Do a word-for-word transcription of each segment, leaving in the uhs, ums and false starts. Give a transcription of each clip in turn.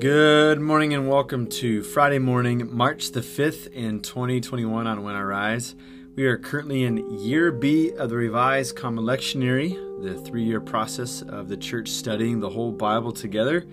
Good morning and welcome to Friday morning, March the fifth in twenty twenty-one on When I Rise. We are currently in year B of the Revised Common Lectionary, the three-year process of the church studying the whole Bible together.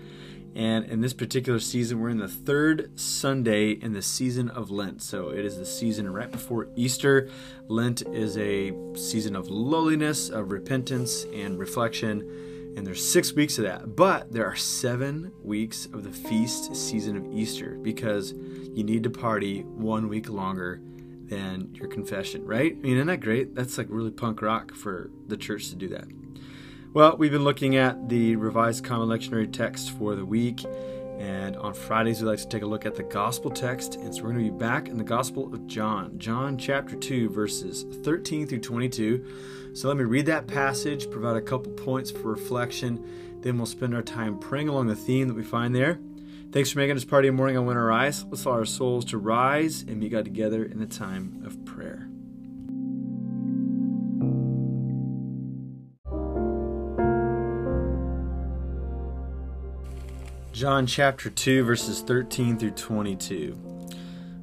And in this particular season, we're in the third Sunday in the season of Lent. So it is the season right before Easter. Lent is a season of lowliness, of repentance, and reflection. And there's six weeks of that, but there are seven weeks of the feast season of Easter because you need to party one week longer than your confession, right? I mean, isn't that great? That's like really punk rock for the church to do that. Well, we've been looking at the Revised Common Lectionary text for the week, and on Fridays we like to take a look at the gospel text, and so we're going to be back in the Gospel of John, John chapter two, verses thirteen through twenty-two. So let me read that passage, provide a couple points for reflection, then we'll spend our time praying along the theme that we find there. Thanks for making this part of your morning on When I Rise. Let's allow our souls to rise and meet God together in the time of prayer. John chapter two, verses thirteen through twenty-two.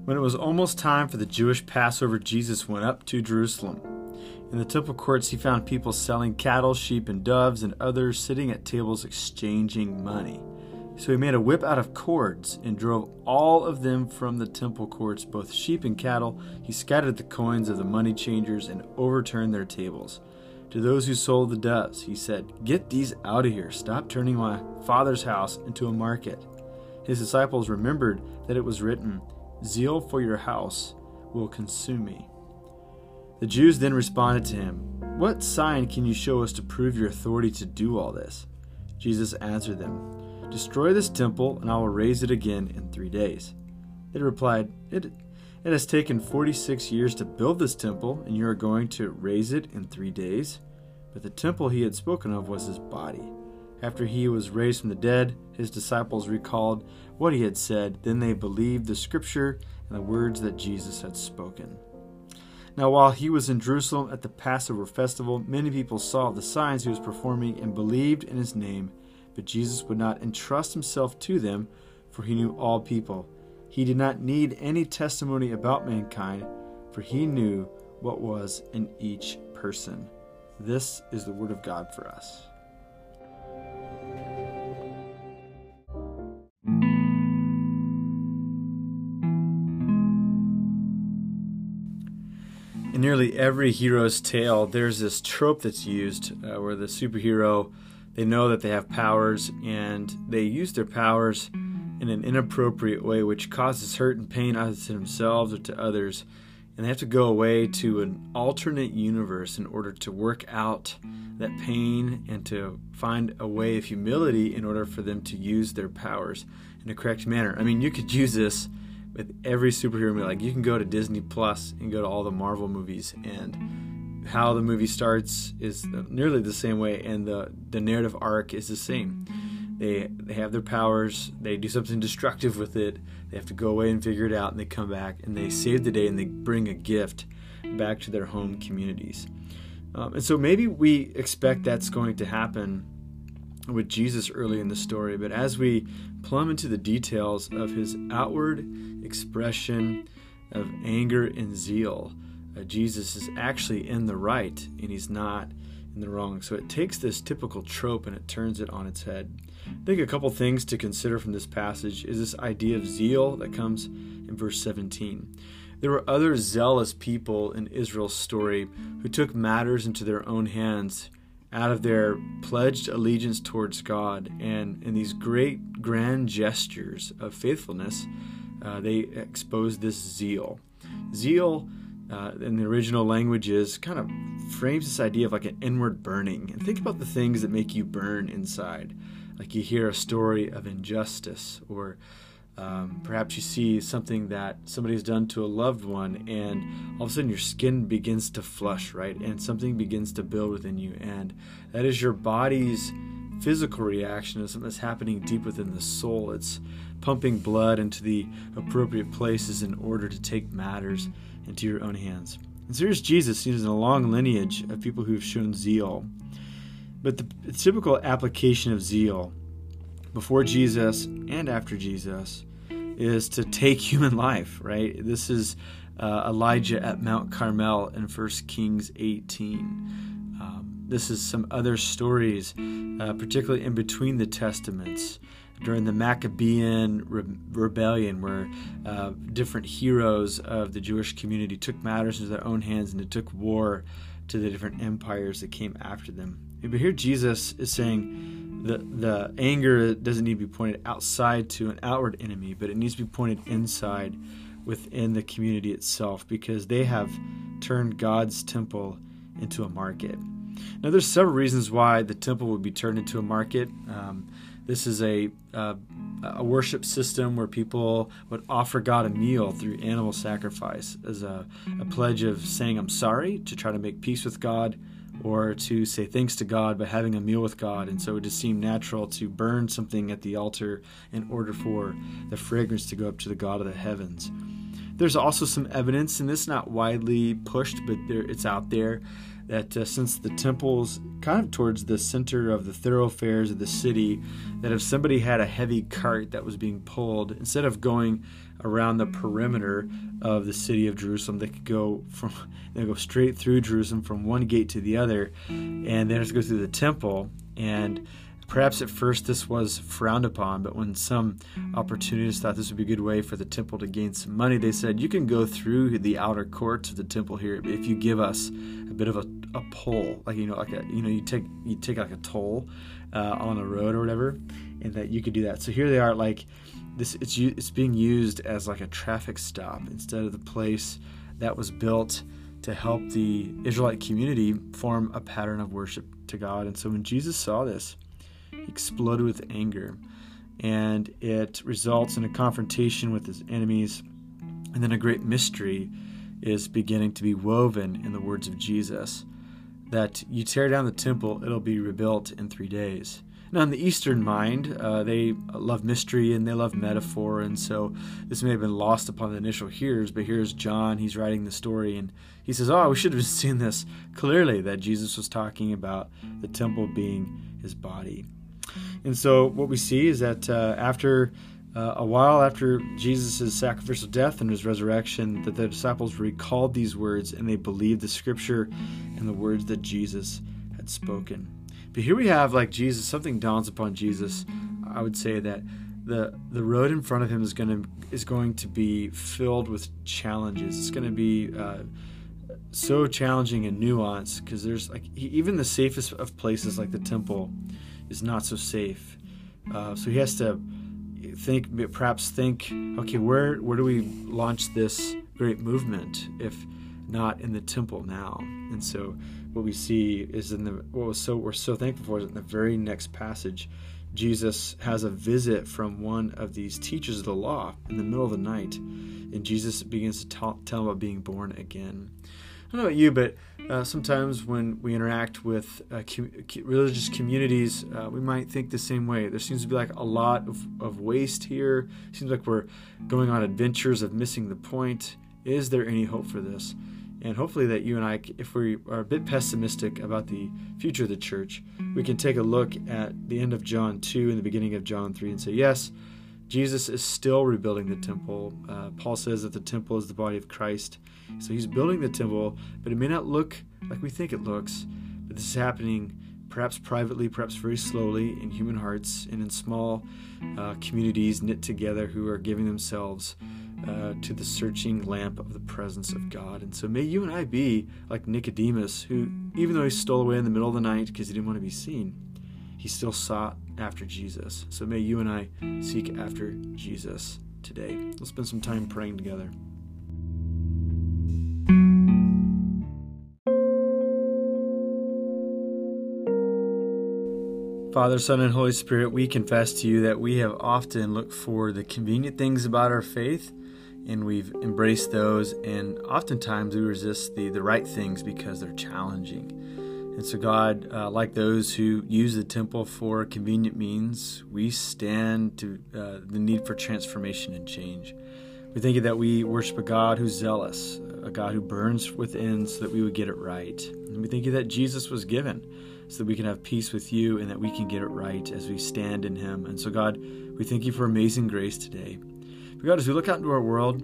When it was almost time for the Jewish Passover, Jesus went up to Jerusalem. In the temple courts, he found people selling cattle, sheep, and doves, and others sitting at tables exchanging money. So he made a whip out of cords and drove all of them from the temple courts, both sheep and cattle. He scattered the coins of the money changers and overturned their tables. To those who sold the doves, he said, "Get these out of here. Stop turning my Father's house into a market." His disciples remembered that it was written, "Zeal for your house will consume me." The Jews then responded to him, "What sign can you show us to prove your authority to do all this?" Jesus answered them, "Destroy this temple, and I will raise it again in three days." They replied, it, it has taken forty-six years to build this temple, and you are going to raise it in three days? But the temple he had spoken of was his body. After he was raised from the dead, his disciples recalled what he had said. Then they believed the scripture and the words that Jesus had spoken. Now while he was in Jerusalem at the Passover festival, many people saw the signs he was performing and believed in his name. But Jesus would not entrust himself to them, for he knew all people. He did not need any testimony about mankind, for he knew what was in each person. This is the word of God for us. In nearly every hero's tale, there's this trope that's used uh, where the superhero, they know that they have powers and they use their powers in an inappropriate way, which causes hurt and pain either to themselves or to others. And they have to go away to an alternate universe in order to work out that pain and to find a way of humility in order for them to use their powers in a correct manner. I mean, you could use this with every superhero movie. Like, you can go to Disney Plus and go to all the Marvel movies, and how the movie starts is nearly the same way, and the, the narrative arc is the same. They they have their powers, they do something destructive with it, they have to go away and figure it out, and they come back, and they save the day, and they bring a gift back to their home communities. Um, and so maybe we expect that's going to happen with Jesus early in the story, but as we plumb into the details of his outward expression of anger and zeal, uh, Jesus is actually in the right and he's not in the wrong. So it takes this typical trope and it turns it on its head. I think a couple things to consider from this passage is this idea of zeal that comes in verse seventeen. There were other zealous people in Israel's story who took matters into their own hands out of their pledged allegiance towards God, and in these great grand gestures of faithfulness, uh, they exposed this zeal. Zeal, uh, in the original languages, kind of frames this idea of like an inward burning. And think about the things that make you burn inside. Like you hear a story of injustice, or um, perhaps you see something that somebody's done to a loved one, and all of a sudden your skin begins to flush, right? And something begins to build within you. And that is your body's physical reaction to something that's happening deep within the soul. It's pumping blood into the appropriate places in order to take matters into your own hands. And so here's Jesus. He's in a long lineage of people who have shown zeal. But the typical application of zeal before Jesus and after Jesus is to take human life, right? This is uh, Elijah at Mount Carmel in First Kings eighteen. Um, this is some other stories, uh, particularly in between the Testaments, during the Maccabean re- rebellion, where uh, different heroes of the Jewish community took matters into their own hands and it took war to the different empires that came after them. But here Jesus is saying the the anger doesn't need to be pointed outside to an outward enemy, but it needs to be pointed inside within the community itself, because they have turned God's temple into a market. Now, there's several reasons why the temple would be turned into a market. Um, this is a, a a worship system where people would offer God a meal through animal sacrifice as a, a pledge of saying, I'm sorry, to try to make peace with God, or to say thanks to God by having a meal with God. And so it just seemed natural to burn something at the altar in order for the fragrance to go up to the God of the heavens. There's also some evidence, and this is not widely pushed, but there, it's out there, that uh, since the temple's kind of towards the center of the thoroughfares of the city, that if somebody had a heavy cart that was being pulled, instead of going around the perimeter of the city of Jerusalem, they could go from they go straight through Jerusalem from one gate to the other, and then just go through the temple. And perhaps at first this was frowned upon, but when some opportunists thought this would be a good way for the temple to gain some money, they said, you can go through the outer courts of the temple here if you give us a bit of a, a pull, like, you know, like a, you know, you take, you take like a toll uh, on a road or whatever, and that you could do that. So here they are, like this, it's, it's being used as like a traffic stop instead of the place that was built to help the Israelite community form a pattern of worship to God. And so when Jesus saw this, exploded with anger, and it results in a confrontation with his enemies, and then a great mystery is beginning to be woven in the words of Jesus, that you tear down the temple, it'll be rebuilt in three days. Now, in the Eastern mind, uh, they love mystery and they love metaphor, and so this may have been lost upon the initial hearers, but here's John, he's writing the story, and he says, oh, we should have seen this clearly, that Jesus was talking about the temple being his body. And so what we see is that uh, after uh, a while after Jesus' sacrificial death and his resurrection, that the disciples recalled these words and they believed the scripture and the words that Jesus had spoken. But here we have, like Jesus, something dawns upon Jesus. I would say that the the road in front of him is going to is going to be filled with challenges. It's going to be uh, so challenging and nuanced, because there's like even the safest of places, like the temple, is not so safe. Uh, so he has to think, perhaps think, okay, where where do we launch this great movement if not in the temple now? And so what we see is in the what was so we're so thankful for is in the very next passage, Jesus has a visit from one of these teachers of the law in the middle of the night, and Jesus begins to talk, tell him about being born again. I don't know about you, but uh, sometimes when we interact with uh, com- religious communities, uh, we might think the same way. There seems to be like a lot of, of waste here. It seems like we're going on adventures of missing the point. Is there any hope for this? And hopefully that you and I, if we are a bit pessimistic about the future of the church, we can take a look at the end of John two and the beginning of John three and say, yes, Jesus is still rebuilding the temple. Uh, Paul says that the temple is the body of Christ. So he's building the temple, but it may not look like we think it looks. But this is happening perhaps privately, perhaps very slowly in human hearts and in small uh, communities knit together who are giving themselves uh, to the searching lamp of the presence of God. And so may you and I be like Nicodemus, who, even though he stole away in the middle of the night because he didn't want to be seen, he still sought after Jesus. So may you and I seek after Jesus today. We'll spend some time praying together. Father, Son, and Holy Spirit, we confess to you that we have often looked for the convenient things about our faith, and we've embraced those, and oftentimes we resist the, the right things because they're challenging. And so, God, uh, like those who use the temple for convenient means, we stand to uh, the need for transformation and change. We thank you that we worship a God who's zealous, a God who burns within so that we would get it right. And we thank you that Jesus was given so that we can have peace with you and that we can get it right as we stand in him. And so, God, we thank you for amazing grace today. But God, as we look out into our world,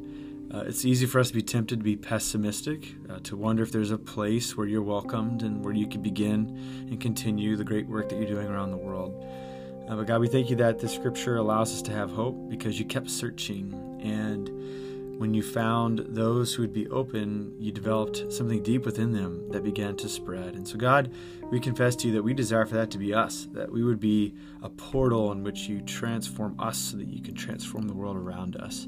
uh, it's easy for us to be tempted to be pessimistic, uh, to wonder if there's a place where you're welcomed and where you can begin and continue the great work that you're doing around the world. Uh, but God, we thank you that the scripture allows us to have hope because you kept searching. And when you found those who would be open, you developed something deep within them that began to spread. And so, God, we confess to you that we desire for that to be us, that we would be a portal in which you transform us so that you can transform the world around us.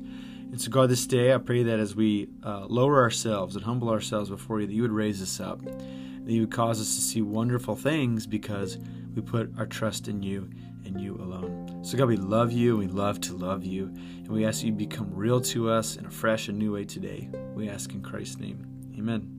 And so, God, this day I pray that as we uh, lower ourselves and humble ourselves before you, that you would raise us up, that you would cause us to see wonderful things because we put our trust in you and you alone. So, God, we love you, we love to love you, and we ask you to become real to us in a fresh and new way today. We ask in Christ's name. Amen.